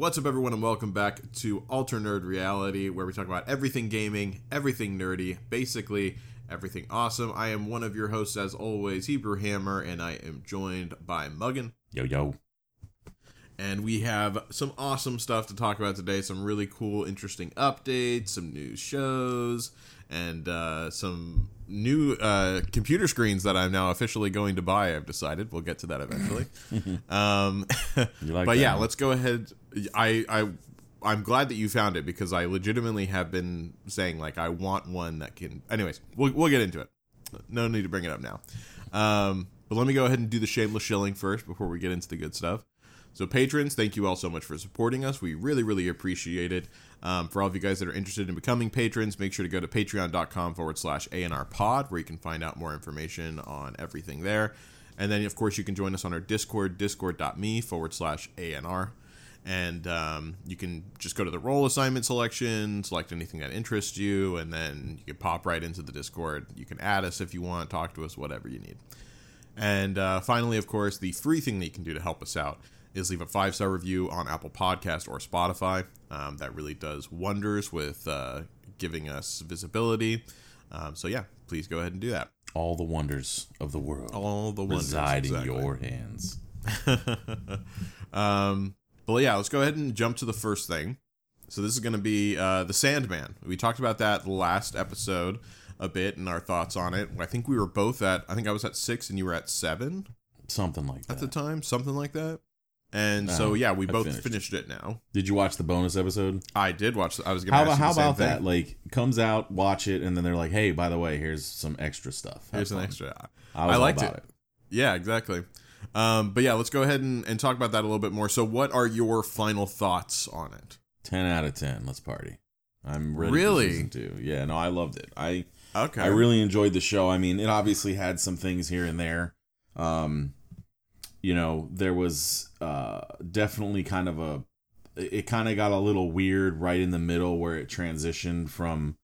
What's up, everyone, and welcome back to Alter Nerd Reality, where we talk about everything gaming, everything nerdy, basically everything awesome. I am one of your hosts, as always, Hebrew Hammer, and I am joined by Muggin. Yo, yo. And we have some awesome stuff to talk about today, some really cool, interesting updates, some new shows, and some new computer screens that I'm now officially going to buy, I've decided. We'll get to that eventually. Yeah, let's go ahead. I'm glad that you found it, because I legitimately have been saying, like, I want one that can... Anyways, we'll get into it. No need to bring it up now. But let me go ahead and do the shameless shilling first before we get into the good stuff. So patrons, thank you all so much for supporting us. We really, really appreciate it. For all of you guys that are interested in becoming patrons, make sure to go to patreon.com/ANRpod, where you can find out more information on everything there. And then, of course, you can join us on our Discord, discord.me/ANR. And you can just go to the role assignment selection, select anything that interests you, and then you can pop right into the Discord. You can add us if you want, talk to us, whatever you need. And finally, of course, the free thing that you can do to help us out is leave a 5-star review on Apple Podcast or Spotify. That really does wonders with giving us visibility. So, please go ahead and do that. All the wonders of the world. All the wonders. Reside exactly. In your hands. Let's go ahead and jump to the first thing. So this is going to be The Sandman. We talked about that last episode a bit and our thoughts on it. I think we were both at, I was at 6 and you were at 7. Something like that. At the time, something like that. And we both finished it now. Did you watch the bonus episode? I did watch it. I was going to ask you the same thing. How about that? Like, comes out, watch it, and then they're like, hey, by the way, here's some extra stuff. Here's an extra. I liked it. Yeah, exactly. Let's go ahead and talk about that a little bit more. So what are your final thoughts on it? 10 out of 10. Let's party. I'm ready for season 2. Yeah, no, I loved it. I really enjoyed the show. I mean, it obviously had some things here and there. You know, there was definitely kind of it kind of got a little weird right in the middle where it transitioned from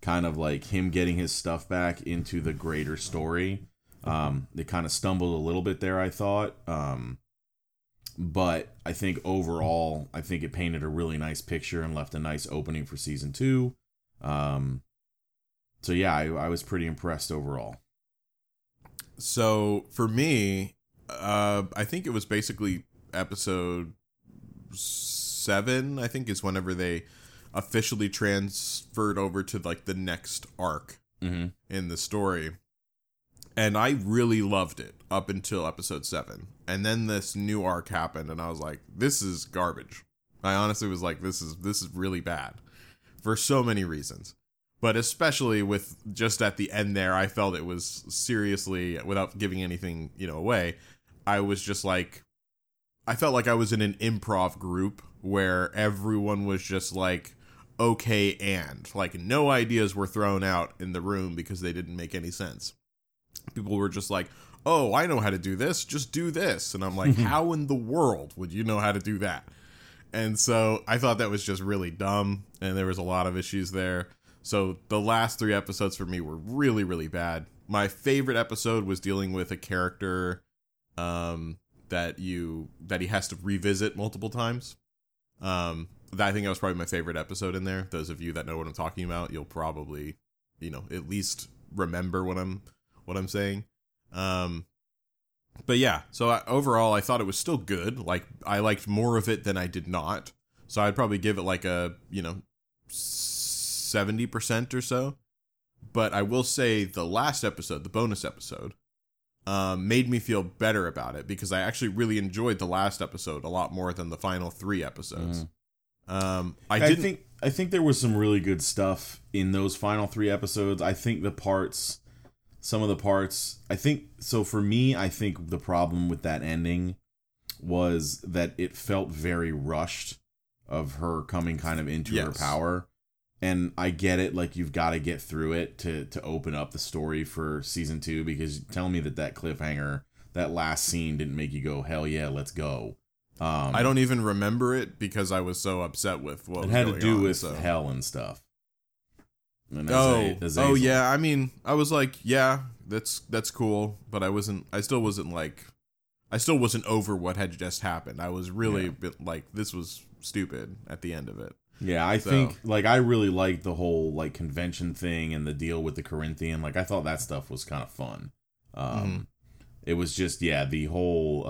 kind of like him getting his stuff back into the greater story. It kind of stumbled a little bit there, I thought. But I think overall, it painted a really nice picture and left a nice opening for season 2. I was pretty impressed overall. So for me... I think it was basically episode 7, I think, is whenever they officially transferred over to, like, the next arc in the story. And I really loved it up until episode 7. And then this new arc happened, and I was like, this is garbage. I honestly was like, this is really bad for so many reasons. But especially with just at the end there, I felt it was seriously, without giving anything, away, I was just like, I felt like I was in an improv group where everyone was just like, okay, and like no ideas were thrown out in the room because they didn't make any sense. People were just like, oh, I know how to do this. Just do this. And I'm like, how in the world would you know how to do that? And so I thought that was just really dumb. And there was a lot of issues there. So the last 3 episodes for me were really, really bad. My favorite episode was dealing with a character that he has to revisit multiple times. I think that was probably my favorite episode in there. Those of you that know what I'm talking about, you'll probably, at least remember what I'm saying. Overall, I thought it was still good. Like, I liked more of it than I did not. So I'd probably give it like a, 70% or so, but I will say the last episode, the bonus episode, made me feel better about it because I actually really enjoyed the last episode a lot more than the final 3 episodes. I think there was some really good stuff in those final 3 episodes. I think for me, I think the problem with that ending was that it felt very rushed of her coming kind of into her power. And I get it, like, you've got to get through it to open up the story for season 2, because tell me that cliffhanger, that last scene didn't make you go, hell yeah, let's go. I don't even remember it because I was so upset with what was going on. It had to do with hell and stuff. And Azazel. Yeah, I mean, I was like, yeah, that's cool, but I still wasn't over what had just happened. I was really, this was stupid at the end of it. Yeah, I think, like, I really liked the whole, like, convention thing and the deal with the Corinthian. Like, I thought that stuff was kind of fun. It was just, yeah, the whole,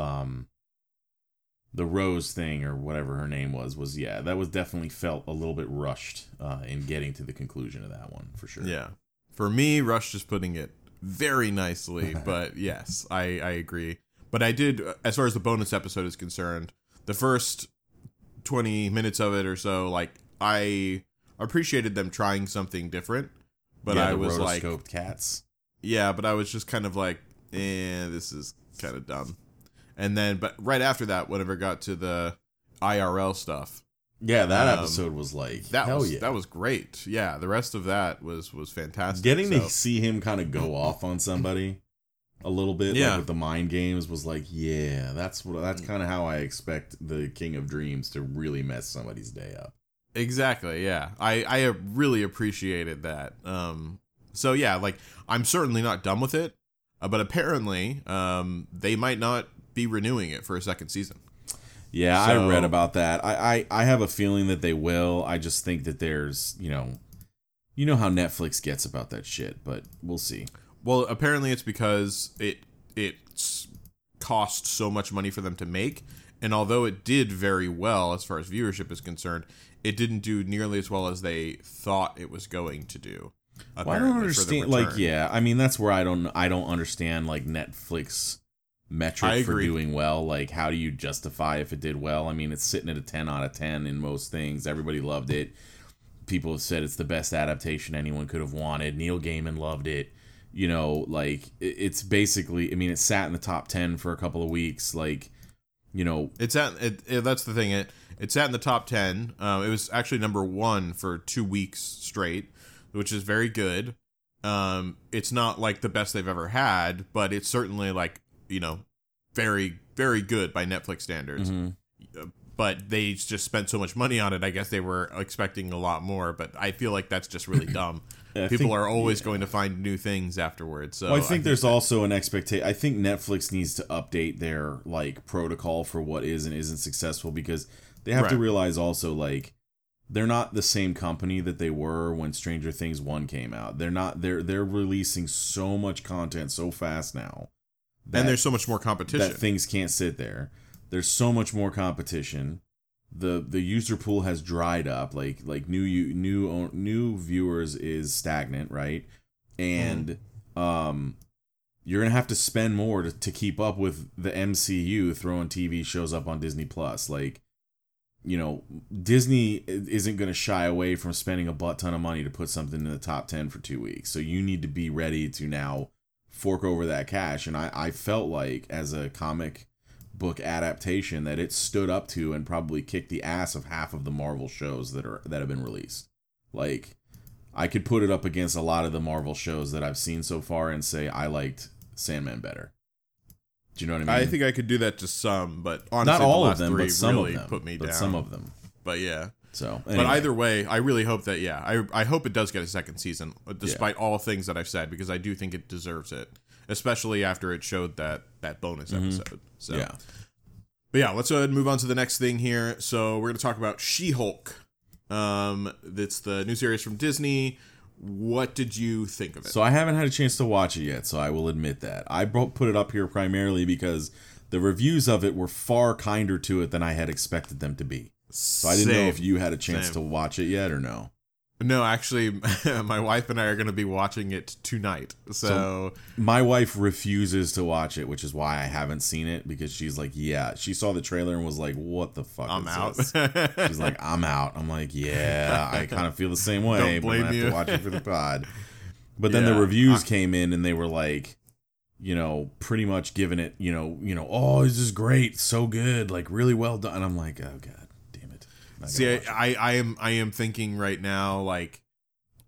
the Rose thing or whatever her name was, yeah, that was definitely felt a little bit rushed in getting to the conclusion of that one, for sure. Yeah. For me, Rush is putting it very nicely, but yes, I agree. But I did, as far as the bonus episode is concerned, the first 20 minutes of it or so, like, I appreciated them trying something different, but yeah, I was like, rotoscoped cats. Yeah, but I was just kind of like, eh, this is kind of dumb. And then, but right after that, whenever it got to the IRL stuff, yeah, that episode was like, that was great. Yeah, the rest of that was fantastic. Getting to see him kind of go off on somebody a little bit, yeah, like with the mind games, was like, yeah, that's kind of how I expect the King of Dreams to really mess somebody's day up. Exactly, yeah. I really appreciated that. So yeah, like, I'm certainly not done with it, but apparently they might not be renewing it for a second season. Yeah, so, I read about that. I have a feeling that they will. I just think that there's, you know how Netflix gets about that shit, but we'll see. Well, apparently it's because it cost so much money for them to make, and although it did very well as far as viewership is concerned, it didn't do nearly as well as they thought it was going to do. Well, I don't understand. Like, yeah, I mean, that's where I don't understand, like, Netflix metric for doing well. Like, how do you justify if it did well? I mean, it's sitting at a 10 out of 10 in most things. Everybody loved it. People have said it's the best adaptation anyone could have wanted. Neil Gaiman loved it. You know, like, it's basically, I mean, it sat in the top 10 for a couple of weeks. Like, you know, that's the thing. It sat in the top 10. It was actually number 1 for 2 weeks straight, which is very good. It's not like the best they've ever had, but it's certainly, like, you know, very, very good by Netflix standards. Mm-hmm. But they just spent so much money on it, I guess they were expecting a lot more. But I feel like that's just really dumb. People are always going to find new things afterwards. So, well, I think there's also an expectation. I think Netflix needs to update their, like, protocol for what is and isn't successful, because they have to realize also, like, they're not the same company that they were when Stranger Things 1 came out. They're releasing so much content so fast now. And there's so much more competition. That things can't sit there. There's so much more competition. The user pool has dried up. Like new viewers is stagnant, right? And you're gonna have to spend more to keep up with the MCU throwing TV shows up on Disney Plus. Like, you know, Disney isn't gonna shy away from spending a butt ton of money to put something in the top 10 for 2 weeks. So you need to be ready to now fork over that cash, and I felt like, as a comic book adaptation, that it stood up to and probably kicked the ass of half of the Marvel shows that have been released. Like, I could put it up against a lot of the Marvel shows that I've seen so far and say I liked Sandman better. Do you know what I mean? I think I could do that to some, but honestly, not all of them, but some really of them put me down. Some of them, but yeah. So, anyway. But either way, I really hope that, yeah, I hope it does get a second season, despite all things that I've said, because I do think it deserves it, especially after it showed that bonus episode. So, yeah. But yeah, let's go ahead and move on to the next thing here. So we're going to talk about She-Hulk. That's the new series from Disney. What did you think of it? So I haven't had a chance to watch it yet, so I will admit that. I put it up here primarily because the reviews of it were far kinder to it than I had expected them to be. So I didn't know if you had a chance to watch it yet or no. No, actually, my wife and I are going to be watching it tonight. So my wife refuses to watch it, which is why I haven't seen it, because she's like, yeah, she saw the trailer and was like, what the fuck I'm is this? She's like, I'm out. I'm like, yeah, I kind of feel the same way. Don't blame you. But I have to watch it for the pod. But then the reviews came in and they were like, you know, pretty much giving it, you know, oh, this is great. So good. Like, really well done. And I'm like, oh, God. See, I am thinking right now, like,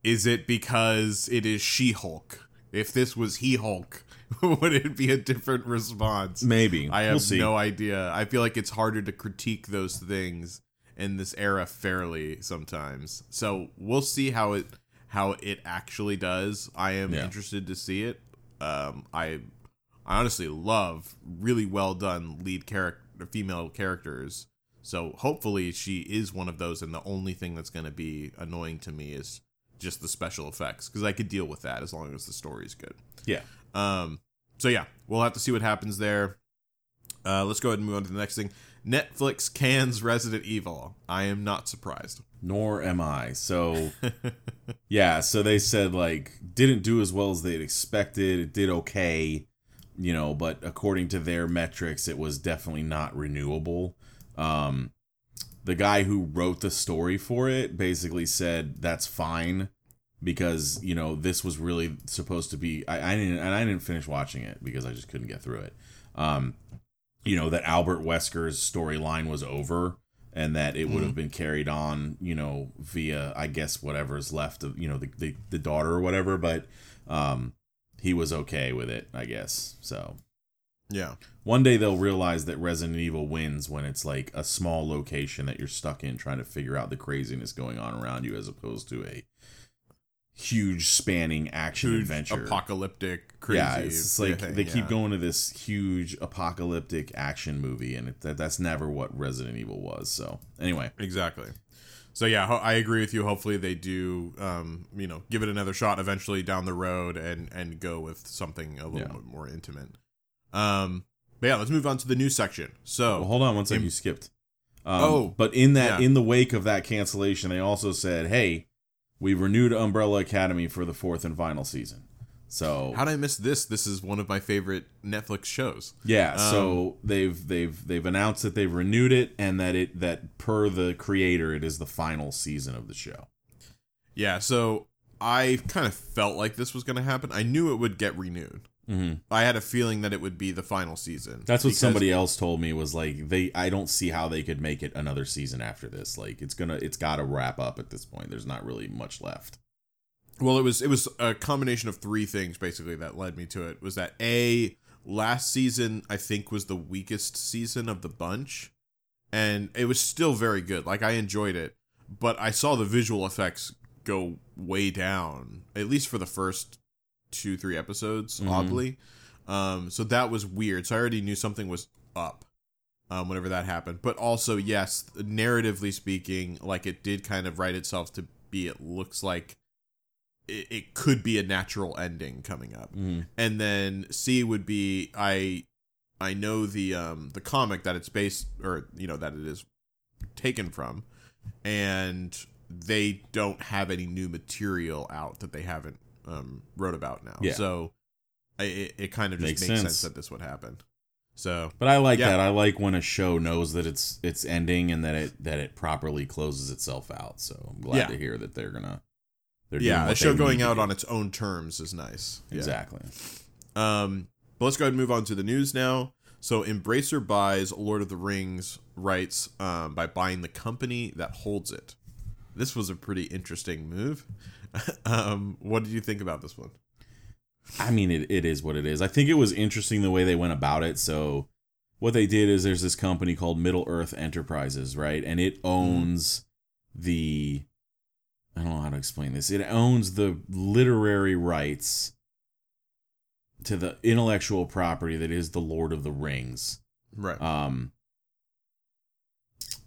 is it because it is She-Hulk? If this was He-Hulk, would it be a different response? Maybe. I have no idea. I feel like it's harder to critique those things in this era fairly sometimes. So we'll see how it actually does. I am interested to see it. I honestly love really well done lead character female characters. So hopefully she is one of those, and the only thing that's going to be annoying to me is just the special effects, because I could deal with that as long as the story's good. Yeah. So yeah, we'll have to see what happens there. Let's go ahead and move on to the next thing. Netflix cans Resident Evil. I am not surprised. Nor am I. So, yeah, so they said, like, didn't do as well as they'd expected. It did okay, you know, but according to their metrics, it was definitely not renewable. The guy who wrote the story for it basically said, that's fine, because, you know, this was really supposed to be... I didn't finish watching it because I just couldn't get through it. You know, that Albert Wesker's storyline was over and that it would have been carried on, you know, via, I guess, whatever's left of, you know, the daughter or whatever. But he was okay with it, I guess. So, yeah. One day they'll realize that Resident Evil wins when it's like a small location that you're stuck in trying to figure out the craziness going on around you, as opposed to a huge spanning action adventure, apocalyptic crazy. Yeah, it's like thing, they keep going to this huge apocalyptic action movie, and that's never what Resident Evil was. So anyway, exactly. So yeah, I agree with you. Hopefully they do, you know, give it another shot eventually down the road, and go with something a little bit more intimate. But yeah, let's move on to the news section. So hold on one second, you skipped. But in that in the wake of that cancellation, they also said, hey, we renewed Umbrella Academy for the fourth and final season. So how did I miss this? This is one of my favorite Netflix shows. Yeah, so they've announced that they've renewed it, and that that per the creator, it is the final season of the show. Yeah, so I kind of felt like this was going to happen. I knew it would get renewed. Mm-hmm. I had a feeling that it would be the final season. That's what somebody else told me, was like, I don't see how they could make it another season after this. Like, it's got to wrap up at this point. There's not really much left. Well, it was a combination of three things basically that led me to it. Was that last season I think was the weakest season of the bunch, and it was still very good. Like, I enjoyed it, but I saw the visual effects go way down, at least for the first 2-3 episodes, oddly. So that was weird. So I already knew something was up whenever that happened. But also, yes, narratively speaking, like, it did kind of write itself to be, it looks like it could be a natural ending coming up. And then C would be, I know the comic that it's based, or, you know, that it is taken from, and they don't have any new material out that they haven't wrote about now. Yeah. So it kind of just makes sense that this would happen. So, but I like that. I like when a show knows that it's ending, and that it properly closes itself out. So I'm glad to hear that they're gonna. Doing a show going out on its own terms is nice. Exactly. Yeah. But let's go ahead and move on to the news now. So Embracer buys Lord of the Rings rights by buying the company that holds it. This was a pretty interesting move. What did you think about this one? I mean, it is what it is. I think it was interesting the way they went about it. So what they did is, there's this company called Middle Earth Enterprises, right? And it owns I don't know how to explain this. It owns the literary rights to the intellectual property that is the Lord of the Rings. Right.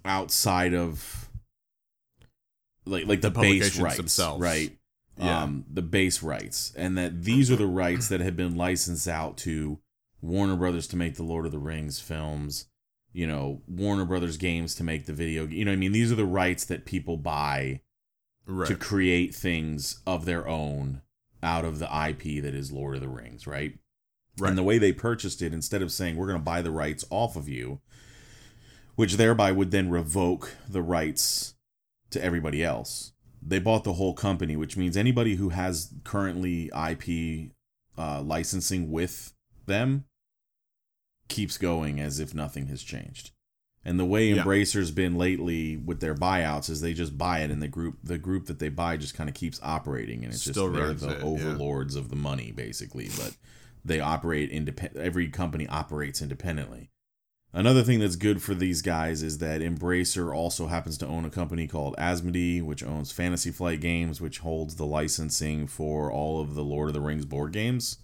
Outside of... like the base rights themselves, right? Yeah. The base rights, and that these are the rights that have been licensed out to Warner Brothers to make the Lord of the Rings films, you know, Warner Brothers games to make the video, you know what I mean? These are the rights that people buy to create things of their own out of the IP that is Lord of the Rings, right? Right. And the way they purchased it, instead of saying, we're going to buy the rights off of you, which thereby would then revoke the rights to everybody else, they bought the whole company, which means anybody who has currently IP licensing with them keeps going as if nothing has changed. And the way Embracer's been lately with their buyouts is they just buy it, and the group that they buy just kind of keeps operating, and it's still just they're the overlords of the money, basically. But they operate independent. Every company operates independently. Another thing that's good for these guys is that Embracer also happens to own a company called Asmodee, which owns Fantasy Flight Games, which holds the licensing for all of the Lord of the Rings board games.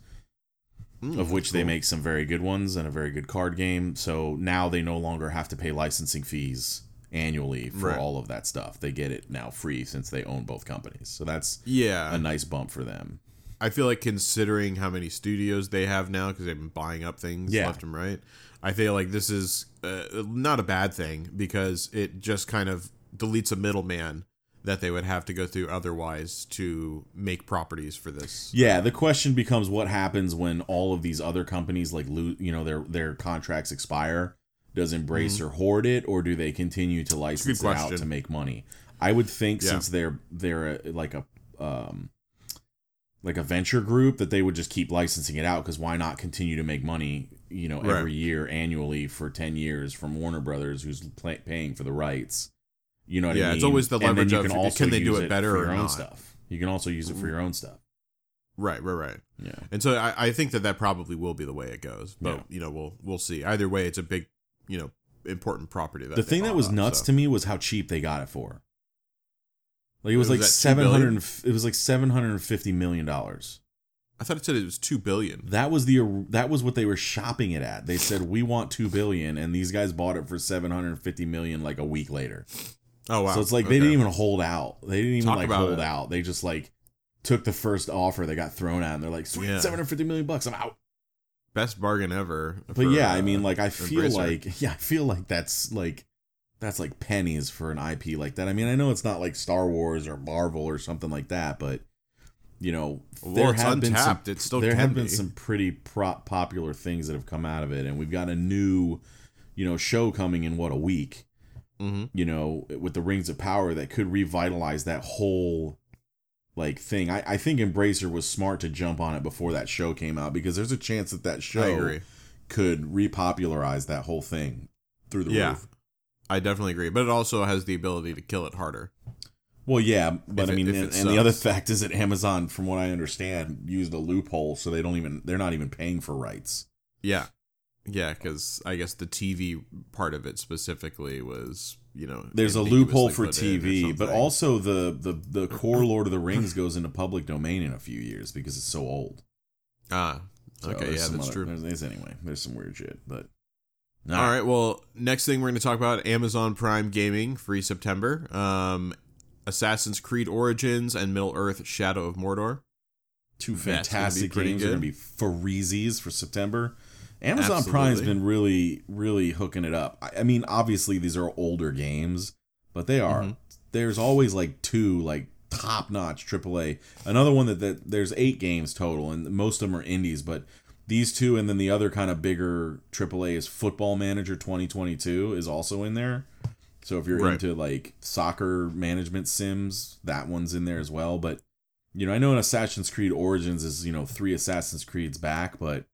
of which they make some very good ones and a very good card game. So now they no longer have to pay licensing fees annually for all of that stuff. They get it now free since they own both companies. So that's a nice bump for them. I feel like considering how many studios they have now, because they've been buying up things left and right, I feel like this is not a bad thing, because it just kind of deletes a middleman that they would have to go through otherwise to make properties for this. Yeah, the question becomes what happens when all of these other companies, like, you know, their contracts expire. Does Embracer hoard it, or do they continue to license it out to make money? I would think since they're like a venture group, that they would just keep licensing it out, because why not continue to make money, you know, every year annually for 10 years from Warner Brothers, who's paying for the rights. You know what I mean? Yeah, it's always the leverage of, can they do it better or not? Stuff. You can also use it for your own stuff. Right. Yeah. And so I think that probably will be the way it goes. But, you know, we'll see. Either way, it's a big, you know, important property. The thing that was nuts to me was how cheap they got it for. Like, it was like $750 million. I thought it said it was $2 billion. That was what they were shopping it at. They said, we want $2 billion, and these guys bought it for $750 million like a week later. Oh, wow. So it's like they didn't even hold out. They didn't even hold out. They just like took the first offer they got thrown at, and they're like, sweet, $750 million, I'm out. Best bargain ever. But I mean, like, I feel like that's like pennies for an IP like that. I mean, I know it's not like Star Wars or Marvel or something like that, but you know, there have been some pretty popular things that have come out of it, and we've got a new, you know, show coming in a week. Mm-hmm. You know, with the Rings of Power, that could revitalize that whole like thing. I think Embracer was smart to jump on it before that show came out, because there's a chance that show could repopularize that whole thing through the roof. I definitely agree, but it also has the ability to kill it harder. Well, yeah, but I mean, and the other fact is that Amazon, from what I understand, used a loophole, so they're not even paying for rights. Yeah. Yeah, because I guess the TV part of it specifically was, you know... There's a loophole for TV, but also the core Lord of the Rings goes into public domain in a few years because it's so old. Ah, okay, yeah, that's true. Anyway, there's some weird shit, but... All right, well, next thing we're going to talk about, Amazon Prime Gaming, free September, Assassin's Creed Origins and Middle Earth Shadow of Mordor. Two fantastic games are going to be freezies for September. Amazon Prime's been really, really hooking it up. I mean, obviously these are older games, but they are. Mm-hmm. There's always like two like top-notch AAA. Another one that there's 8 games total, and most of them are indies, but these two and then the other kind of bigger AAA is Football Manager 2022 is also in there. So if you're into like soccer management sims, that one's in there as well. But, you know, I know in Assassin's Creed Origins is, you know, 3 Assassin's Creeds back, but,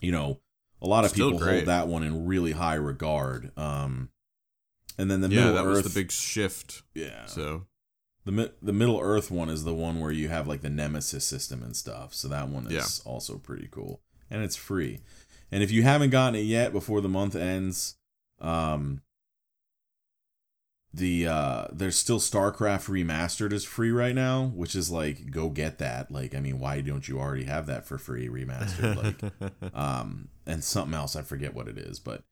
you know, a lot of people hold that one in really high regard. And then the Middle Earth. Yeah, that was the big shift. Yeah. So the Middle Earth one is the one where you have like the Nemesis system and stuff. So that one is also pretty cool. And it's free. And if you haven't gotten it yet before the month ends, there's still StarCraft Remastered is free right now, which is like, go get that. Like, I mean, why don't you already have that for free remastered? Like, and something else, I forget what it is, but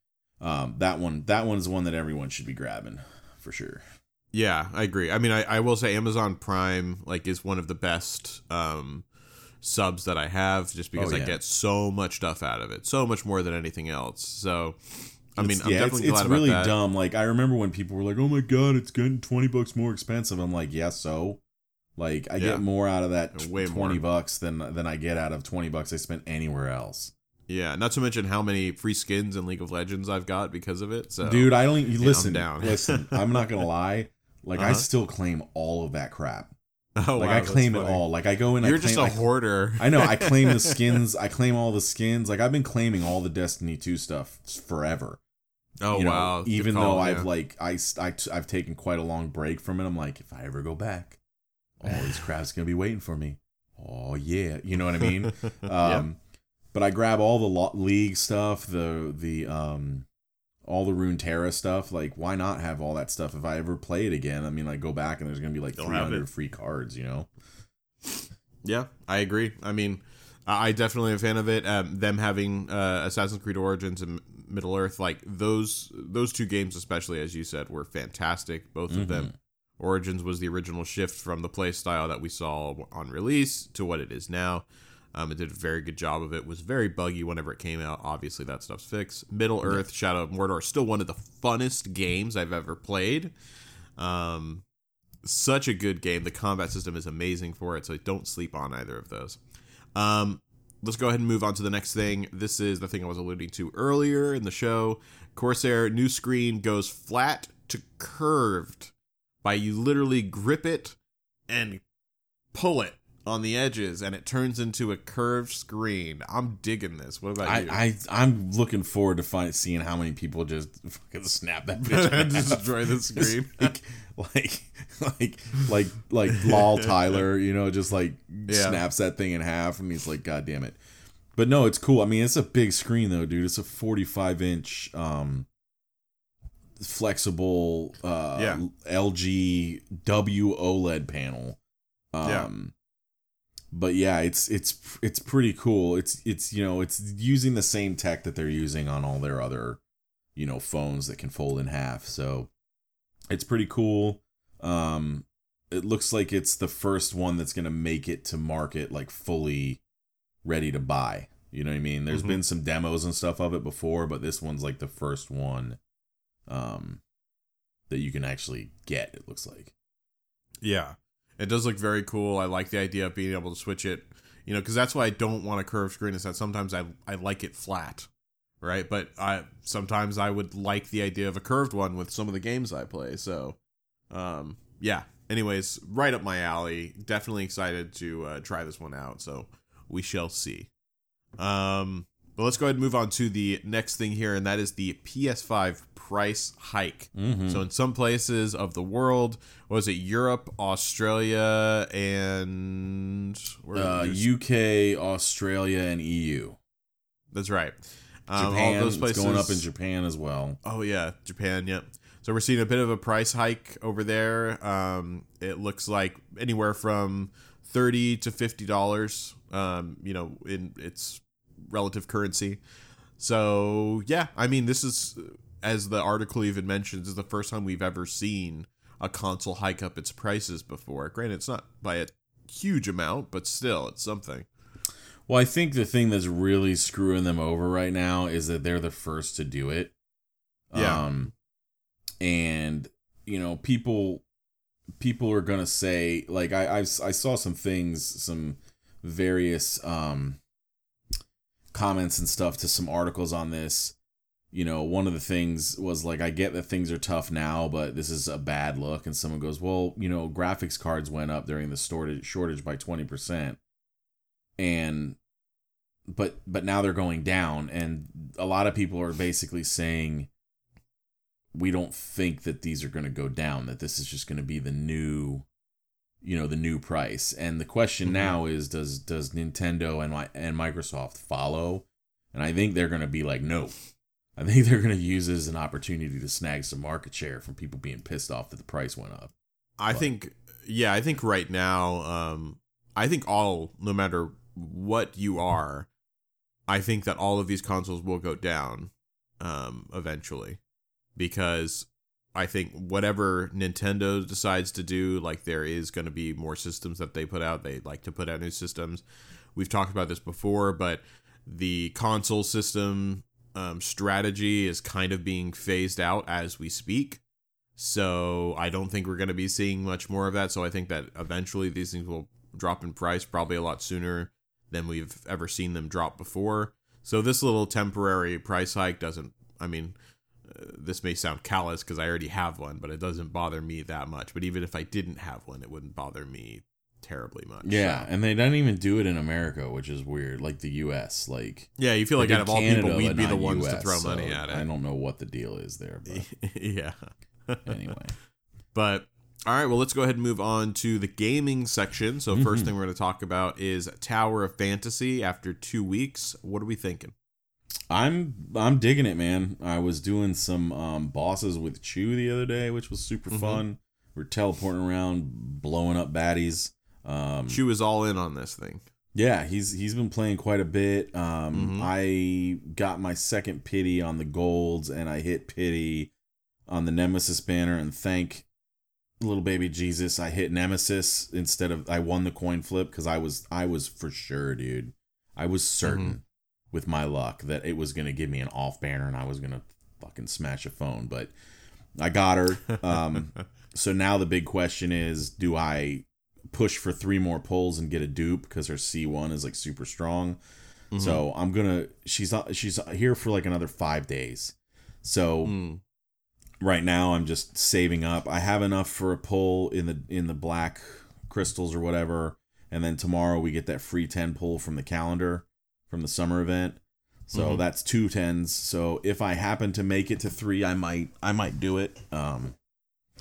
that one's one that everyone should be grabbing for sure. Yeah, I agree. I mean, I will say Amazon Prime like is one of the best subs that I have, just because I get so much stuff out of it, so much more than anything else. So. I mean, I'm definitely glad about that. It's really dumb. Like, I remember when people were like, oh my God, it's getting $20 more expensive. I'm like, yeah, so? Like, I get more out of that $20 than I get out of $20 I spent anywhere else. Yeah, not to mention how many free skins in League of Legends I've got because of it. So, dude, I don't... Listen, I'm not going to lie. Like, I still claim all of that crap. Oh, like, wow, I claim it all. Like, I go in... You're just a hoarder. I know. I claim the skins. I claim all the skins. Like, I've been claiming all the Destiny 2 stuff forever. Oh, you know, wow. Even though I've taken quite a long break from it, I'm like, if I ever go back, all these crap's going to be waiting for me. Oh, yeah. You know what I mean? But I grab all the League stuff, all the Runeterra stuff. Like, why not have all that stuff if I ever play it again? I mean, I go back and there's going to be like 300 free cards, you know? Yeah, I agree. I mean, I definitely am a fan of it. Them having Assassin's Creed Origins and Middle Earth, like those two games, especially as you said, were fantastic. Both of them. Origins was the original shift from the play style that we saw on release to what it is now. It did a very good job of it. Was very buggy whenever it came out. Obviously, that stuff's fixed. Middle Earth, Shadow of Mordor, still one of the funnest games I've ever played. Such a good game. The combat system is amazing for it, so don't sleep on either of those. Let's go ahead and move on to the next thing. This is the thing I was alluding to earlier in the show. Corsair new screen goes flat to curved by you literally grip it and pull it on the edges, and it turns into a curved screen. I'm digging this. What about you? I'm looking forward to seeing how many people just fucking snap that bitch and destroy the screen. like lol Tyler, you know, just like snaps that thing in half, and he's like, God damn it. But no, it's cool. I mean, it's a big screen though, dude. It's a 45-inch flexible LG OLED panel. But yeah, it's pretty cool. It's you know, it's using the same tech that they're using on all their other, you know, phones that can fold in half. So it's pretty cool. It looks like it's the first one that's going to make it to market like fully ready to buy. You know what I mean? There's been some demos and stuff of it before, but this one's like the first one that you can actually get, it looks like. Yeah. It does look very cool. I like the idea of being able to switch it, you know, because that's why I don't want a curved screen, is that sometimes I like it flat, right? But sometimes I would like the idea of a curved one with some of the games I play. So, yeah. Anyways, right up my alley. Definitely excited to try this one out. So we shall see. But let's go ahead and move on to the next thing here, and that is the PS5 price hike. So in some places of the world, was it Europe, Australia, and UK, Australia, and EU? That's right. Japan, all those places, it's going up in Japan as well. Oh yeah, Japan. Yep. So we're seeing a bit of a price hike over there. It looks like anywhere from $30 to $50. You know, in its relative currency. So yeah, I mean, this is, as the article even mentions, is the first time we've ever seen a console hike up its prices before. Granted, it's not by a huge amount, but still, it's something. Well, I think the thing that's really screwing them over right now is that they're the first to do it. Yeah. And, you know, people are going to say, like, I saw some things, some various comments and stuff to some articles on this. You know, one of the things was like, I get that things are tough now, but this is a bad look. And someone goes, well, you know, graphics cards went up during the shortage by 20%. And, but now they're going down. And a lot of people are basically saying, we don't think that these are going to go down, that this is just going to be the new, you know, the new price. And the question now is, does Nintendo and Microsoft follow? And I think they're going to be like, no. I think they're going to use it as an opportunity to snag some market share from people being pissed off that the price went up. I think right now, I think no matter what you are, I think that all of these consoles will go down eventually, because I think whatever Nintendo decides to do, like, there is going to be more systems that they put out. They like to put out new systems. We've talked about this before, but the console system strategy is kind of being phased out as we speak. So I don't think we're going to be seeing much more of that. So I think that eventually these things will drop in price, probably a lot sooner than we've ever seen them drop before. So this little temporary price hike doesn't, I mean, this may sound callous because I already have one, but it doesn't bother me that much. But even if I didn't have one, it wouldn't bother me terribly much. Yeah, so. And they don't even do it in America, which is weird. Like the U.S., like, yeah, you feel like out of Canada, all people, we'd be the ones to throw money at it. I don't know what the deal is there, but yeah. Anyway, but all right, well, let's go ahead and move on to the gaming section. So first thing we're going to talk about is Tower of Fantasy. After 2 weeks, what are we thinking? I'm digging it, man. I was doing some bosses with Chew the other day, which was super fun. We're teleporting around, blowing up baddies. Chew is all in on this thing. Yeah, he's been playing quite a bit. I got my second pity on the golds, and I hit pity on the Nemesis banner, and thank little baby Jesus, I hit Nemesis instead of, I won the coin flip, because I was for sure, dude. I was certain with my luck that it was going to give me an off banner and I was going to fucking smash a phone, but I got her. So now the big question is, do I push for three more pulls and get a dupe, because her C1 is like super strong? So I'm gonna, she's here for like another 5 days, so right now I'm just saving up. I have enough for a pull in the black crystals or whatever, and then tomorrow we get that free 10 pull from the calendar from the summer event, so that's 2 10s. So if I happen to make it to three, I might do it.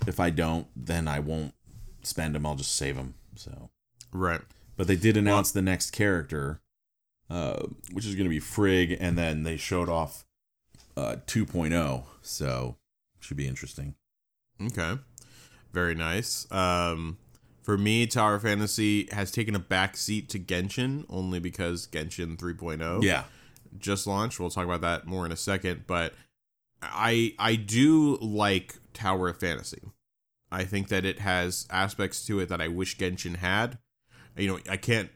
If I don't, then I won't spend them, I'll just save them. So right, but they did announce the next character, which is going to be Frigg, and then they showed off 2.0, so should be interesting. Okay, very nice. For me, Tower of Fantasy has taken a backseat to Genshin, only because Genshin 3.0 just launched. We'll talk about that more in a second, but I do like Tower of Fantasy. I think that it has aspects to it that I wish Genshin had. You know, I can't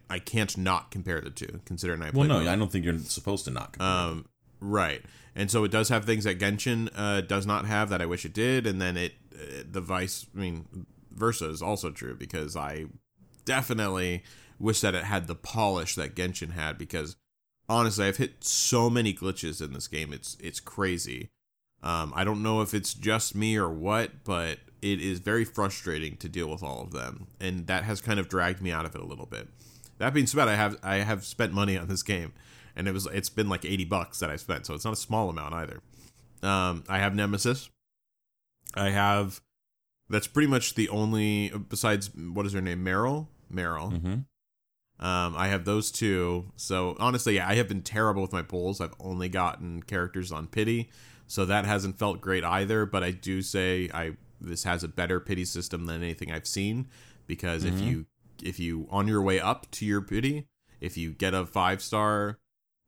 not compare the two, considering I played. Well, no, I don't think you're supposed to not compare. Right. And so it does have things that Genshin does not have that I wish it did, and then Versa is also true, because I definitely wish that it had the polish that Genshin had, because honestly, I've hit so many glitches in this game. It's crazy. I don't know if it's just me or what, but it is very frustrating to deal with all of them, and that has kind of dragged me out of it a little bit. That being said, I have spent money on this game, and it's been like $80 that I spent, so it's not a small amount either. I have Nemesis. That's pretty much the only, besides what is her name, Meryl. I have those two. So honestly, I have been terrible with my pulls. I've only gotten characters on pity, so that hasn't felt great either. But I do say this has a better pity system than anything I've seen, because if you on your way up to your pity, if you get a 5-star,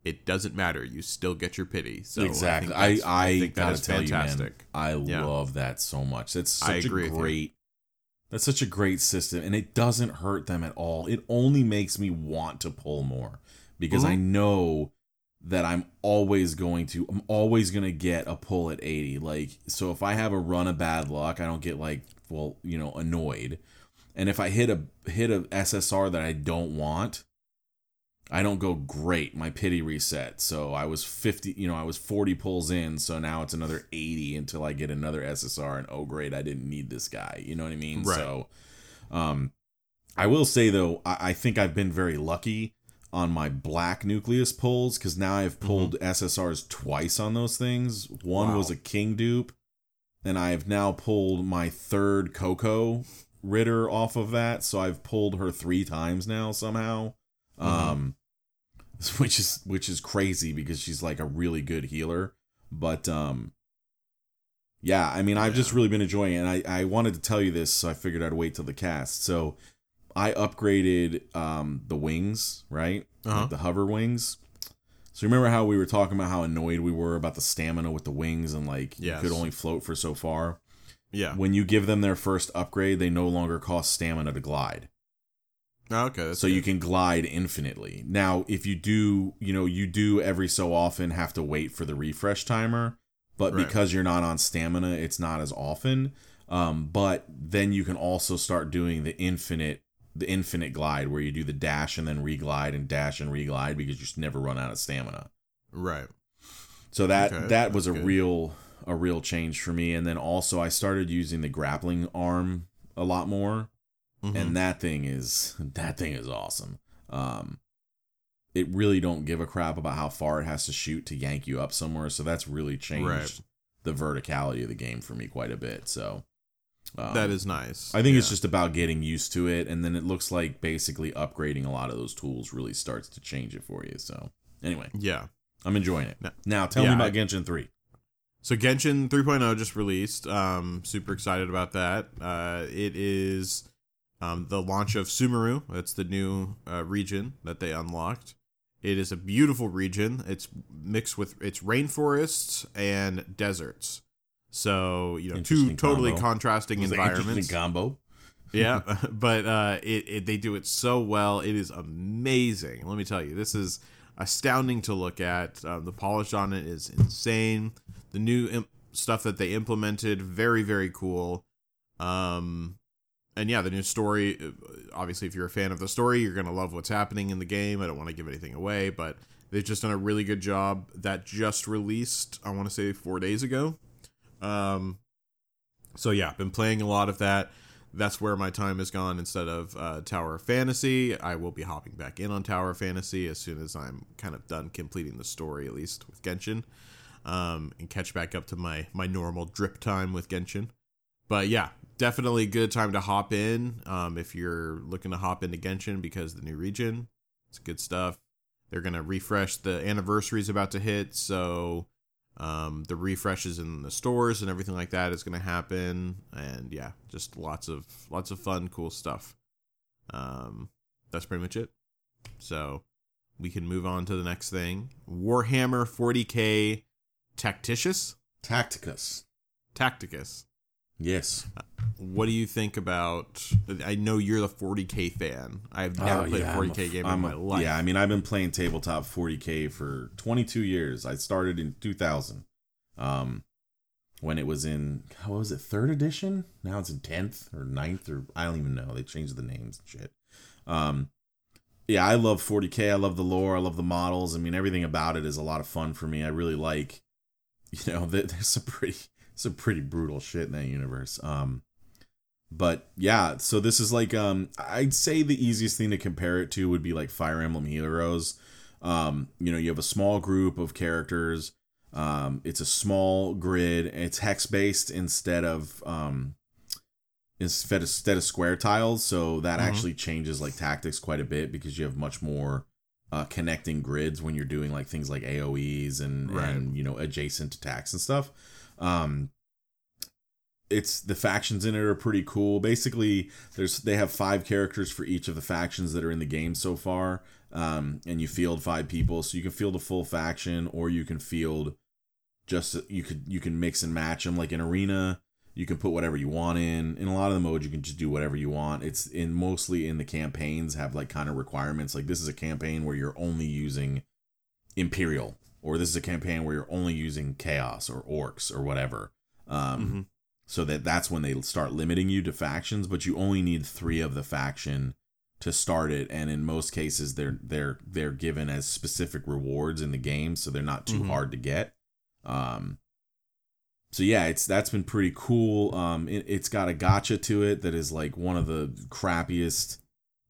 it doesn't matter. You still get your pity. So exactly. I think that is fantastic. You, man, I love that so much. That's such a great system, and it doesn't hurt them at all. It only makes me want to pull more, because I know that I'm always going to get a pull at 80. Like, so if I have a run of bad luck, I don't get annoyed. And if I hit a SSR that I don't want, I don't go, great, my pity reset. So I was 40 pulls in, so now it's another 80 until I get another SSR, and oh great, I didn't need this guy. You know what I mean? Right. So I will say though, I think I've been very lucky on my black nucleus pulls, because now I've pulled SSRs twice on those things. One was a king dupe, and I've now pulled my third Coco Ritter off of that, so I've pulled her 3 times now somehow. Which is crazy, because she's like a really good healer. But yeah, I mean, I've just really been enjoying it. And I wanted to tell you this, so I figured I'd wait till the cast. So I upgraded the wings, right? Like the hover wings. So remember how we were talking about how annoyed we were about the stamina with the wings, and like you could only float for so far. Yeah. When you give them their first upgrade, they no longer cost stamina to glide. Oh, okay. So you can glide infinitely. Now, if you do, you do every so often have to wait for the refresh timer, but because you're not on stamina, it's not as often. But then you can also start doing the infinite glide, where you do the dash and then reglide and dash and reglide, because you just never run out of stamina. Right. So that was a real change for me. And then also I started using the grappling arm a lot more. And that thing is awesome. It really don't give a crap about how far it has to shoot to yank you up somewhere. So that's really changed the verticality of the game for me quite a bit. So that is nice. I think it's just about getting used to it, and then it looks like basically upgrading a lot of those tools really starts to change it for you. So anyway, I'm enjoying it. Now tell me about Genshin 3. So Genshin 3.0 just released. Super excited about that. It is The launch of Sumeru, that's the new region that they unlocked. It is a beautiful region. It's mixed with it's rainforests and deserts. So, you know, two totally contrasting environments. Interesting combo. Yeah, but they do it so well. It is amazing. Let me tell you, this is astounding to look at. The polish on it is insane. The new stuff that they implemented, very, very cool. And yeah, the new story, obviously, if you're a fan of the story, you're going to love what's happening in the game. I don't want to give anything away, but they've just done a really good job. That just released, I want to say, 4 days ago. So yeah, been playing a lot of that. That's where my time has gone instead of Tower of Fantasy. I will be hopping back in on Tower of Fantasy as soon as I'm kind of done completing the story, at least with Genshin, and catch back up to my normal drip time with Genshin. But yeah, definitely a good time to hop in if you're looking to hop into Genshin because the new region, it's good stuff. They're going to refresh. The anniversary is about to hit, so... the refreshes in the stores and everything like that is going to happen. And yeah, just lots of fun, cool stuff. That's pretty much it. So we can move on to the next thing. Warhammer 40K Tacticus. Yes. What do you think about... I know you're the 40K fan. I've never played a 40K game in my life. Yeah, I mean, I've been playing tabletop 40K for 22 years. I started in 2000 when it was in... What was it? 3rd edition? Now it's in 10th or 9th or... I don't even know. They changed the names and shit. Yeah, I love 40K. I love the lore. I love the models. I mean, everything about it is a lot of fun for me. I really like... You know, there's some pretty brutal shit in that universe. But yeah, so this is like, I'd say the easiest thing to compare it to would be like Fire Emblem Heroes. You know, you have a small group of characters. It's a small grid. It's hex based instead of square tiles. So that actually changes like tactics quite a bit because you have much more connecting grids when you're doing like things like AOEs and, and you know, adjacent attacks and stuff. It's the factions in it are pretty cool. Basically, they have 5 characters for each of the factions that are in the game so far. And you field 5 people, so you can field a full faction, or you can field just you can mix and match them like an arena. You can put whatever you want in. In a lot of the modes, you can just do whatever you want. It's mostly in the campaigns have like kind of requirements. Like this is a campaign where you're only using Imperial. Or this is a campaign where you're only using Chaos or Orcs or whatever. So that's when they start limiting you to factions, but you only need 3 of the faction to start it. And in most cases, they're given as specific rewards in the game, so they're not too hard to get. So yeah, that's been pretty cool. It's got a gacha to it that is like one of the crappiest,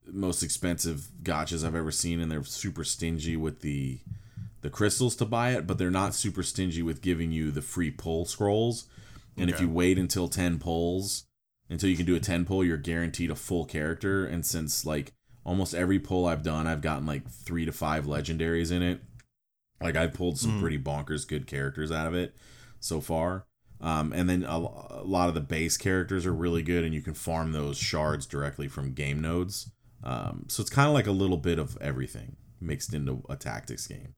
most expensive gachas I've ever seen, and they're super stingy with the crystals to buy it, but they're not super stingy with giving you the free pull scrolls. And if you wait until 10 pulls, until you can do a 10 pull, you're guaranteed a full character. And since like almost every pull I've done, I've gotten like 3 to 5 legendaries in it. Like I've pulled some pretty bonkers good characters out of it so far. And then a lot of the base characters are really good, and you can farm those shards directly from game nodes. So it's kind of like a little bit of everything mixed into a tactics game.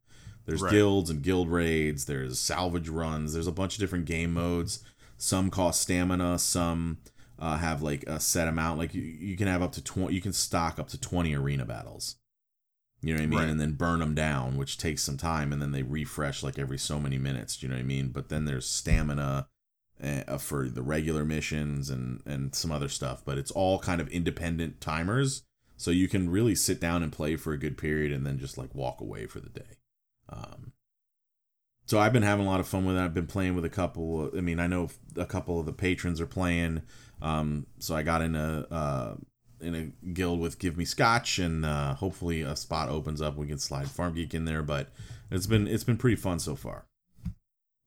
There's guilds and guild raids. There's salvage runs. There's a bunch of different game modes. Some cost stamina. Some have like a set amount. Like you can have up to 20. You can stock up to 20 arena battles. You know what I mean? Right. And then burn them down, which takes some time. And then they refresh like every so many minutes. Do you know what I mean? But then there's stamina for the regular missions and some other stuff. But it's all kind of independent timers. So you can really sit down and play for a good period and then just like walk away for the day. So I've been having a lot of fun with it. I've been playing with a couple. I mean, I know a couple of the patrons are playing. So I got in a guild with Give Me Scotch, and hopefully a spot opens up. We can slide Farm Geek in there, but it's been pretty fun so far.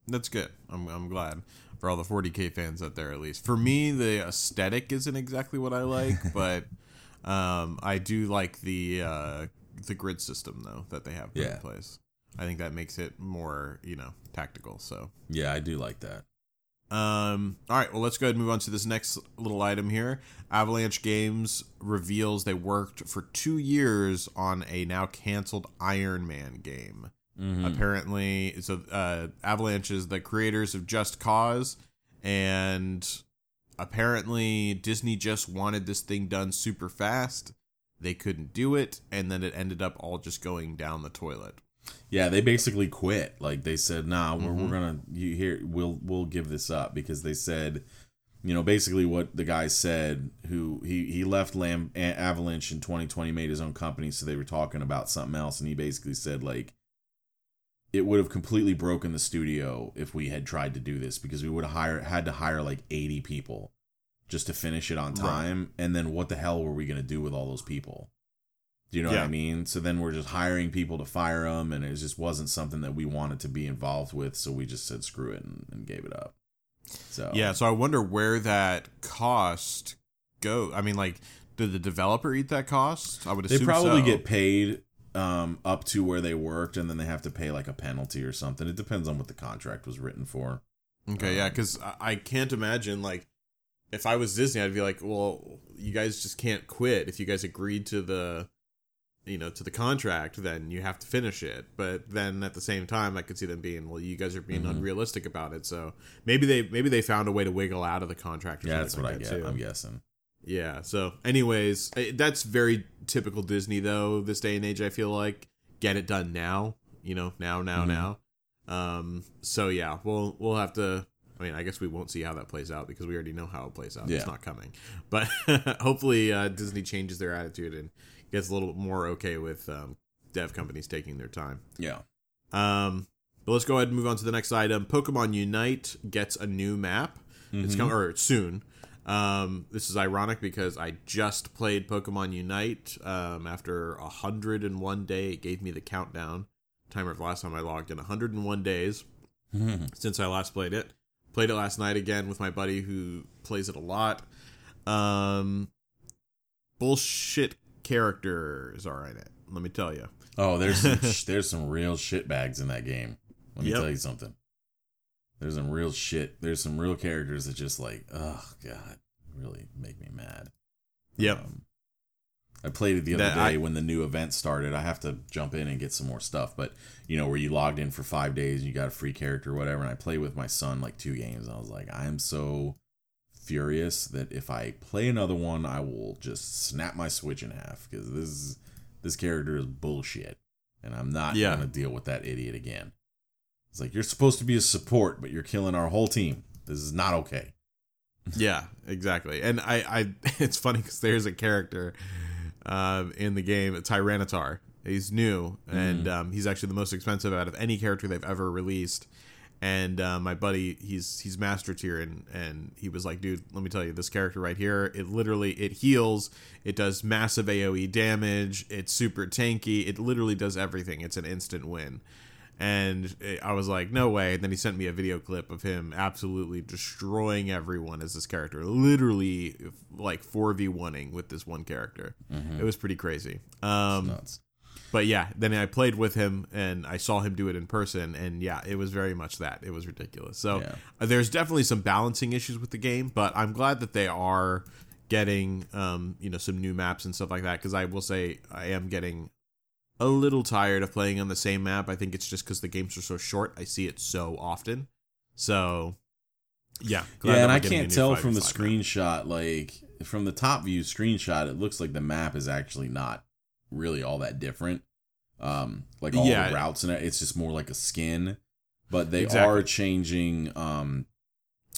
That's good. I'm glad for all the 40K fans out there. At least for me, the aesthetic isn't exactly what I like, but I do like the grid system though that they have in place. I think that makes it more, you know, tactical. So yeah, I do like that. All right, well, let's go ahead and move on to this next little item here. Avalanche Games reveals they worked for 2 years on a now canceled Iron Man game. Mm-hmm. Apparently, so Avalanche is the creators of Just Cause, and apparently Disney just wanted this thing done super fast. They couldn't do it, and then it ended up all just going down the toilet. Yeah, they basically quit. Like, they said, nah, we're gonna, you here, we'll give this up, because they said, you know, basically what the guy said, who he left Avalanche in 2020, made his own company, so they were talking about something else, and he basically said, like, it would have completely broken the studio if we had tried to do this, because we would have had to hire like 80 people just to finish it on time, right. And then what the hell were we gonna do with all those people? Do you know what I mean? So then we're just hiring people to fire them, and it just wasn't something that we wanted to be involved with, so we just said screw it and gave it up. So yeah, so I wonder where that cost go. I mean, like, did the developer eat that cost? I would assume they probably get paid up to where they worked, and then they have to pay like a penalty or something. It depends on what the contract was written for. Okay, yeah, because I can't imagine, like, if I was Disney, I'd be like, well, you guys just can't quit. If you guys agreed to the contract, then you have to finish it. But then at the same time, I could see them being, well, you guys are being unrealistic about it. So maybe they found a way to wiggle out of the contract. Or yeah, that's what like I get. I'm guessing. Yeah. So anyways, that's very typical Disney though. This day and age, I feel like, get it done now, you know, now. So yeah, we'll have to, I mean, I guess we won't see how that plays out because we already know how it plays out. Yeah. It's not coming, but hopefully Disney changes their attitude and gets a little bit more okay with dev companies taking their time. Yeah. But let's go ahead and move on to the next item. Pokemon Unite gets a new map. It's coming soon. This is ironic because I just played Pokemon Unite. After 101 day, it gave me the countdown timer of the last time I logged in. 101 days since I last played it. Played it last night again with my buddy who plays it a lot. Bullshit characters are in it, let me tell you. Oh, there's some there's some real shit bags in that game. Let me tell you something. There's some real shit. There's some real characters that just like, oh god, really make me mad. Yep. I played it the other day when the new event started. I have to jump in and get some more stuff, but you know, where you logged in for 5 days and you got a free character or whatever, and I played with my son like 2 games, and I was like, I am so furious that if I play another one, I will just snap my Switch in half, because this character is bullshit, and I'm not gonna deal with that idiot again. It's like, you're supposed to be a support, but you're killing our whole team. This is not okay. Yeah, exactly. And I it's funny because there's a character in the game, Tyranitar. He's new, and he's actually the most expensive out of any character they've ever released. And my buddy, he's master tier, and he was like, dude, let me tell you, this character right here, it heals, it does massive AoE damage, it's super tanky, it literally does everything. It's an instant win. And I was like, no way. And then he sent me a video clip of him absolutely destroying everyone as this character, literally like 4v1ing with this one character. It was pretty crazy. It's nuts. But yeah, then I played with him and I saw him do it in person, and yeah, it was very much that. It was ridiculous. So there's definitely some balancing issues with the game, but I'm glad that they are getting some new maps and stuff like that, because I will say I am getting a little tired of playing on the same map. I think it's just because the games are so short. I see it so often. So yeah, and I can't tell from the screenshot, like from the top view screenshot, it looks like the map is actually not really all that different. Like all the routes and it's just more like a skin, but they are changing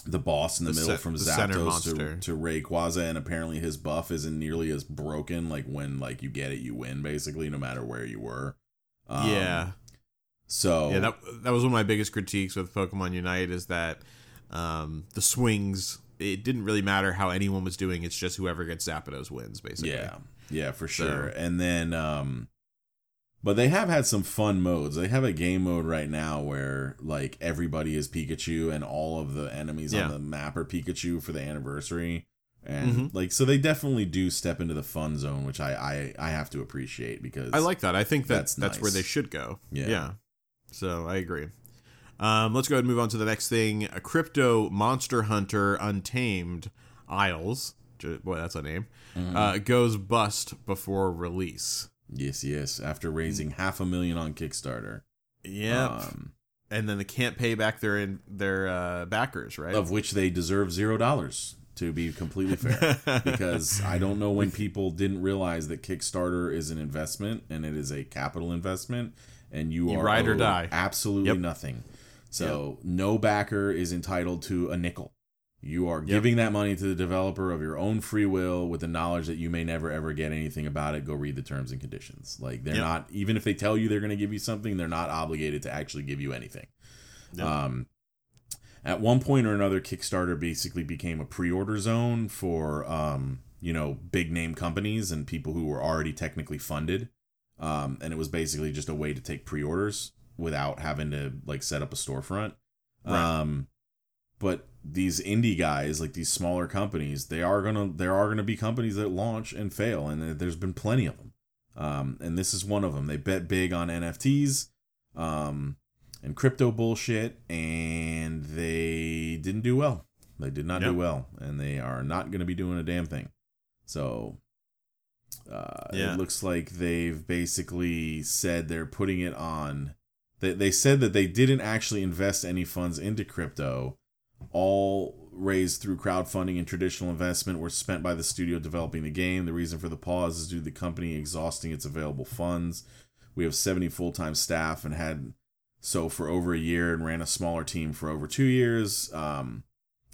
the boss in the middle from Zapdos to Rayquaza, and apparently his buff isn't nearly as broken. Like when you get it, you win basically, no matter where you were. That was one of my biggest critiques with Pokemon Unite, is that the swings, it didn't really matter how anyone was doing. It's just whoever gets Zapdos wins basically. Yeah, for sure. And then, but they have had some fun modes. They have a game mode right now where, like, everybody is Pikachu and all of the enemies on the map are Pikachu for the anniversary. And, like, so they definitely do step into the fun zone, which I have to appreciate, because I like that. I think that's nice. Where they should go. Yeah. So I agree. Let's go ahead and move on to the next thing. A Crypto Monster Hunter Untamed Isles, boy, that's a name, goes bust before release. Yes, yes, after raising $500,000 on Kickstarter. Yep. And then they can't pay back their backers, right? Of which they deserve $0, to be completely fair. Because I don't know when people didn't realize that Kickstarter is an investment, and it is a capital investment, and you are ride or die. Absolutely nothing. So no backer is entitled to a nickel. You are giving that money to the developer of your own free will, with the knowledge that you may never, ever get anything about it. Go read the terms and conditions. Like, they're not, even if they tell you they're going to give you something, they're not obligated to actually give you anything. Yep. At one point or another, Kickstarter basically became a pre-order zone for, big name companies and people who were already technically funded. And it was basically just a way to take pre-orders without having to, like, set up a storefront. Right. But these indie guys, like these smaller companies, there are gonna be companies that launch and fail, and there's been plenty of them. And this is one of them. They bet big on NFTs, and crypto bullshit, and they didn't do well. They did not do well, and they are not gonna be doing a damn thing. So it looks like they've basically said they're putting it on. They said that they didn't actually invest any funds into crypto. All raised through crowdfunding and traditional investment were spent by the studio developing the game. The reason for the pause is due to the company exhausting its available funds. We have 70 full-time staff and had so for over a year and ran a smaller team for over 2 years.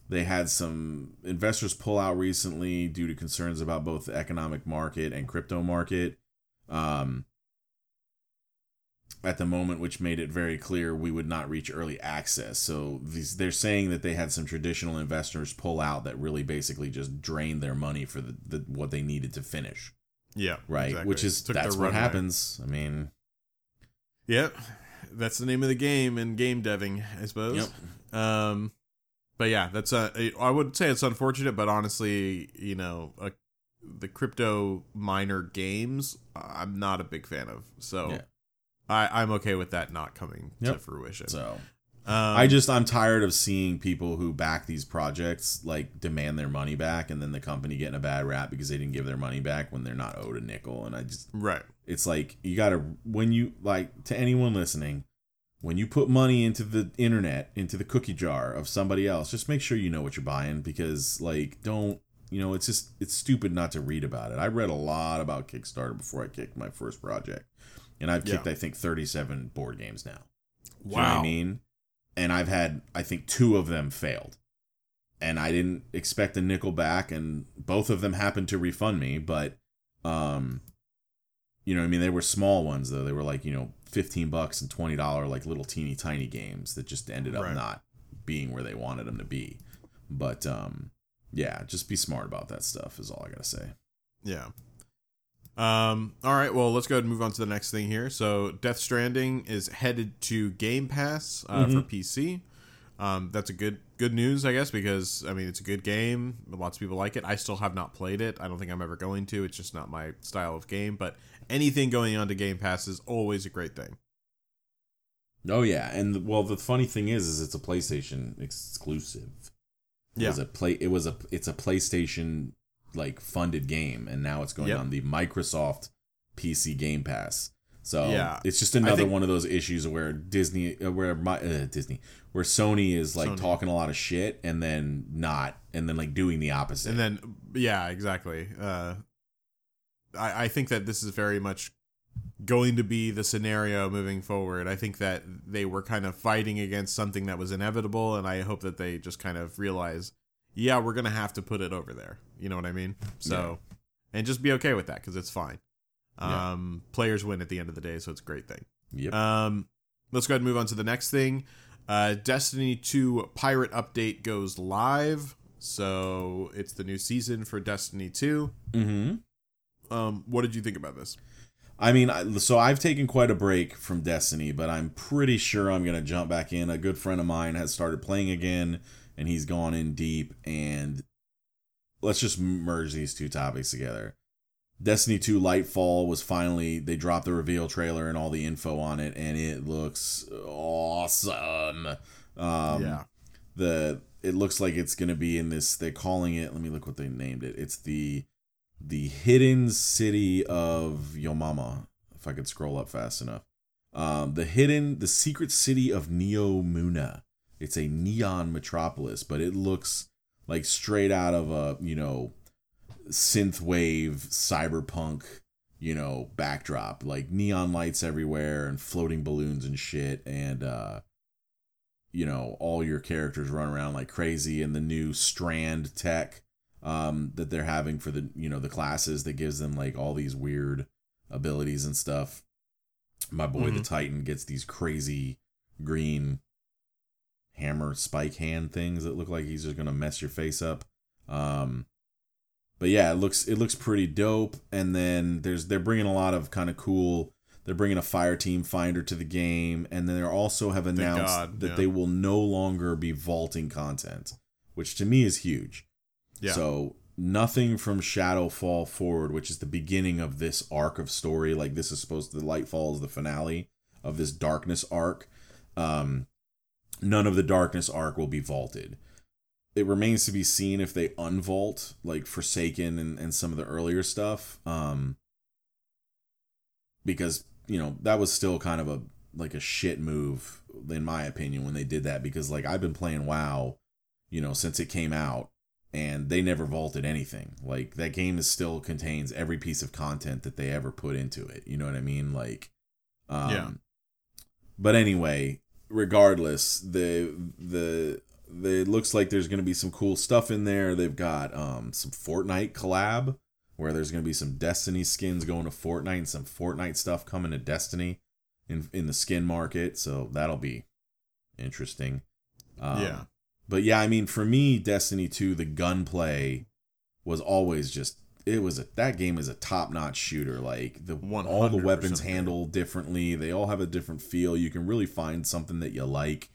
They had some investors pull out recently due to concerns about both the economic market and crypto market. At the moment, which made it very clear we would not reach early access. So they're saying that they had some traditional investors pull out that really basically just drained their money for what they needed to finish. Yeah, right. Exactly. Which is that's what happens. I mean, yep, that's the name of the game in game deving, I suppose. Yep. But yeah, that's I would say it's unfortunate, but honestly, the crypto miner games, I'm not a big fan of. So. Yeah. I'm okay with that not coming to fruition. So, I'm tired of seeing people who back these projects like demand their money back, and then the company getting a bad rap because they didn't give their money back when they're not owed a nickel. And it's like you gotta to anyone listening, when you put money into the internet, into the cookie jar of somebody else, just make sure you know what you're buying, because it's stupid not to read about it. I read a lot about Kickstarter before I kicked my first project. And I've kicked, I think, 37 board games now. Wow. You know what I mean? And I've had, I think, 2 of them failed. And I didn't expect a nickel back, and both of them happened to refund me. But, they were small ones, though. They were like, $15 and $20, like little teeny tiny games that just ended up not being where they wanted them to be. But, just be smart about that stuff is all I got to say. Yeah. All right, well, let's go ahead and move on to the next thing here. So Death Stranding is headed to Game Pass for PC. That's a good news, I guess, because, I mean, it's a good game. Lots of people like it. I still have not played it. I don't think I'm ever going to. It's just not my style of game. But anything going on to Game Pass is always a great thing. Oh, yeah. And, well, the funny thing is it's a PlayStation exclusive. Yeah. It's a PlayStation like funded game, and now it's going on the Microsoft PC Game Pass. So it's just another one of those issues where where Sony is like talking a lot of shit and then not, and then like doing the opposite. And then exactly. I think that this is very much going to be the scenario moving forward. I think that they were kind of fighting against something that was inevitable, and I hope that they just kind of realize, we're going to have to put it over there. You know what I mean? So, and just be okay with that, because it's fine. Players win at the end of the day, so it's a great thing. Yep. Let's go ahead and move on to the next thing. Destiny 2 Pirate Update goes live. So, it's the new season for Destiny 2. Mm-hmm. What did you think about this? I mean, so I've taken quite a break from Destiny, but I'm pretty sure I'm going to jump back in. A good friend of mine has started playing again, and he's gone in deep, and let's just merge these two topics together. Destiny 2 Lightfall was finally, they dropped the reveal trailer and all the info on it, and it looks awesome. It looks like it's going to be in this, they're calling it, let me look what they named it. It's the hidden city of Yomama, if I could scroll up fast enough. The secret city of Neo Muna. It's a neon metropolis, but it looks like straight out of a, synthwave cyberpunk, backdrop, like neon lights everywhere and floating balloons and shit. And, all your characters run around like crazy, and the new strand tech that they're having for the, the classes that gives them like all these weird abilities and stuff. My boy, the Titan, gets these crazy green hammer spike hand things that look like he's just going to mess your face up. But yeah, it looks pretty dope. And then they're bringing a lot of kind of cool. They're bringing a fire team finder to the game, and then they also have announced that they will no longer be vaulting content, which to me is huge. Yeah. So nothing from Shadowfall forward, which is the beginning of this arc of story. Like this is supposed to, Lightfall is the finale of this darkness arc. None of the darkness arc will be vaulted. It remains to be seen if they unvault, like Forsaken and some of the earlier stuff. Because, that was still kind of a shit move, in my opinion, when they did that. Because, I've been playing WoW, since it came out, and they never vaulted anything. Like, that game still contains every piece of content that they ever put into it. You know what I mean? But anyway, regardless, it looks like there's going to be some cool stuff in there. They've got some Fortnite collab where there's going to be some Destiny skins going to Fortnite and some Fortnite stuff coming to Destiny in the skin market. So that'll be interesting. But yeah, I mean, for me, Destiny 2, the gunplay was always just, that game is a top-notch shooter. Like all the weapons handle differently. They all have a different feel. You can really find something that you like.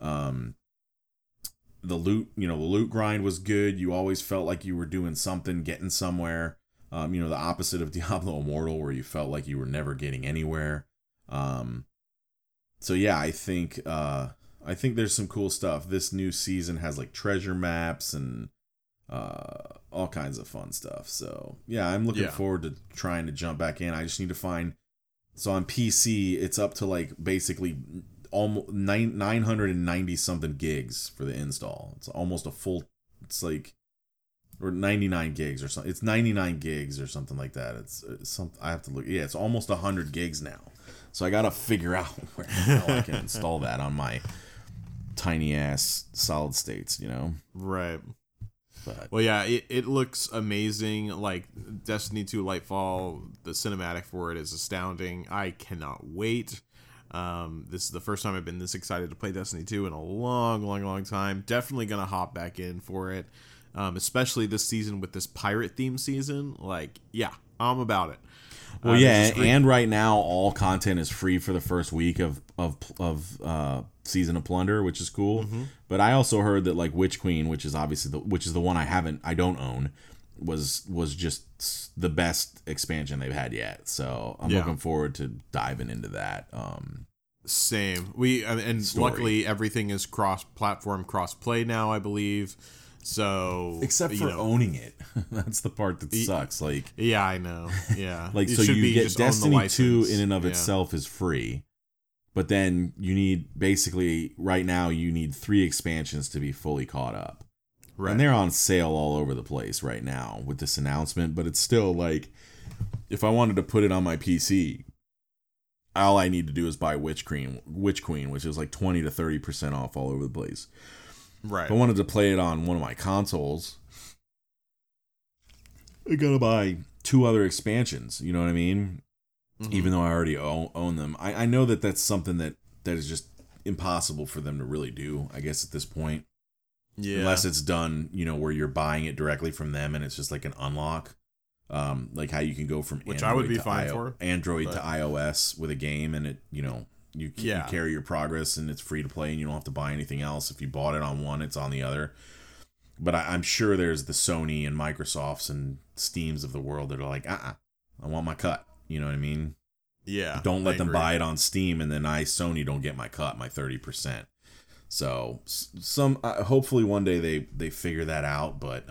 The loot grind was good. You always felt like you were doing something, getting somewhere. The opposite of Diablo Immortal, where you felt like you were never getting anywhere. So yeah, I think there's some cool stuff. This new season has like treasure maps and all kinds of fun stuff. So yeah, I'm looking forward to trying to jump back in. I just need to find. So on PC, it's up to basically almost 990 something gigs for the install. It's almost a full, or 99 gigs or something. It's 99 gigs or something like that. It's something I have to look. Yeah, it's almost 100 gigs now. So I gotta figure out where the hell I can install that on my tiny ass solid states, Right. But. Well, yeah, it looks amazing. Like Destiny 2 Lightfall, the cinematic for it is astounding. I cannot wait. This is the first time I've been this excited to play Destiny 2 in a long, long, long time. Definitely gonna hop back in for it, especially this season with this pirate theme season. I'm about it. Well, and right now all content is free for the first week of Season of Plunder, which is cool. Mm-hmm. But I also heard that Witch Queen, which is obviously the one I don't own, was just the best expansion they've had yet. So I'm looking forward to diving into that. Same. Luckily everything is cross-platform, cross-play now, I believe. So except for owning it, that's the part that sucks. I know. Yeah, so you get Destiny 2 in and of itself is free, but then you need right now you need 3 expansions to be fully caught up. Right. And they're on sale all over the place right now with this announcement, but it's still if I wanted to put it on my PC, all I need to do is buy Witch Queen, which is 20 to 30% off all over the place. Right. If I wanted to play it on one of my consoles, I gotta buy 2 other expansions, you know what I mean? Mm-hmm. Even though I already own them. I know that's something that is just impossible for them to really do, I guess, at this point. Yeah. Unless it's done, where you're buying it directly from them and it's just an unlock. How you can go from Android to iOS with a game, and it, you carry your progress and it's free to play and you don't have to buy anything else. If you bought it on one, it's on the other. But I'm sure there's the Sony and Microsofts and Steams of the world that are like, I want my cut. You know what I mean? Yeah. Don't let them buy it on Steam, and then Sony don't get my cut, my 30%. So hopefully one day they figure that out. But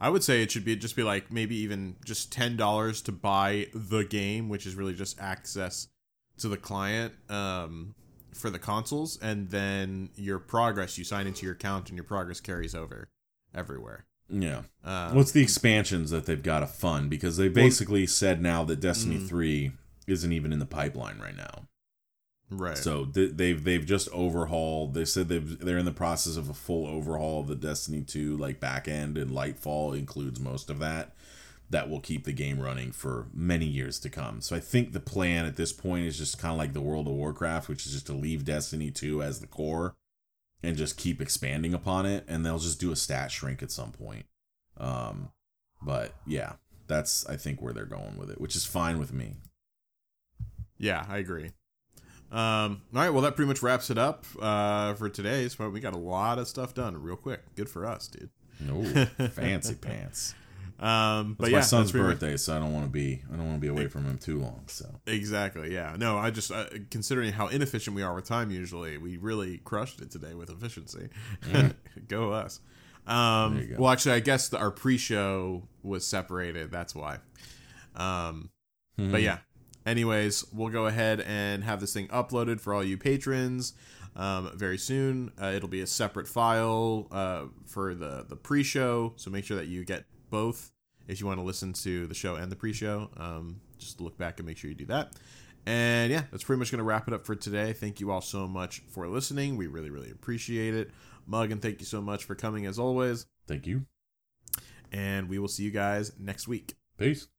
I would say it should be just be like maybe even just $10 to buy the game, which is really just access to the client for the consoles, and then your progress, you sign into your account and your progress carries over everywhere. Yeah. What's the expansions that they've got to fund? Because they basically said now that Destiny 3 isn't even in the pipeline right now. Right. So they've just overhauled. They said they're in the process of a full overhaul of the Destiny 2 like back end, and Lightfall includes most of that. That will keep the game running for many years to come. So I think the plan at this point is just kind of like the World of Warcraft, which is just to leave Destiny 2 as the core and just keep expanding upon it, and they'll just do a stat shrink at some point. But yeah, that's I think where they're going with it, which is fine with me. Yeah, I agree. All right, well, that pretty much wraps it up for today. So we got a lot of stuff done real quick. Good for us, dude. Oh, fancy pants. But yeah, my son's birthday, so I don't want to be away from him too long. So exactly, yeah. No, I just considering how inefficient we are with time, usually we really crushed it today with efficiency. Go us. Go. Well, actually, I guess our pre-show was separated. That's why. But yeah. Anyways, we'll go ahead and have this thing uploaded for all you patrons very soon. It'll be a separate file for the pre-show, so make sure that you get both if you want to listen to the show and the pre-show. Just look back and make sure you do that. And yeah, that's pretty much going to wrap it up for today. Thank you all so much for listening. We really, really appreciate it. Muggin, thank you so much for coming as always. Thank you. And we will see you guys next week. Peace.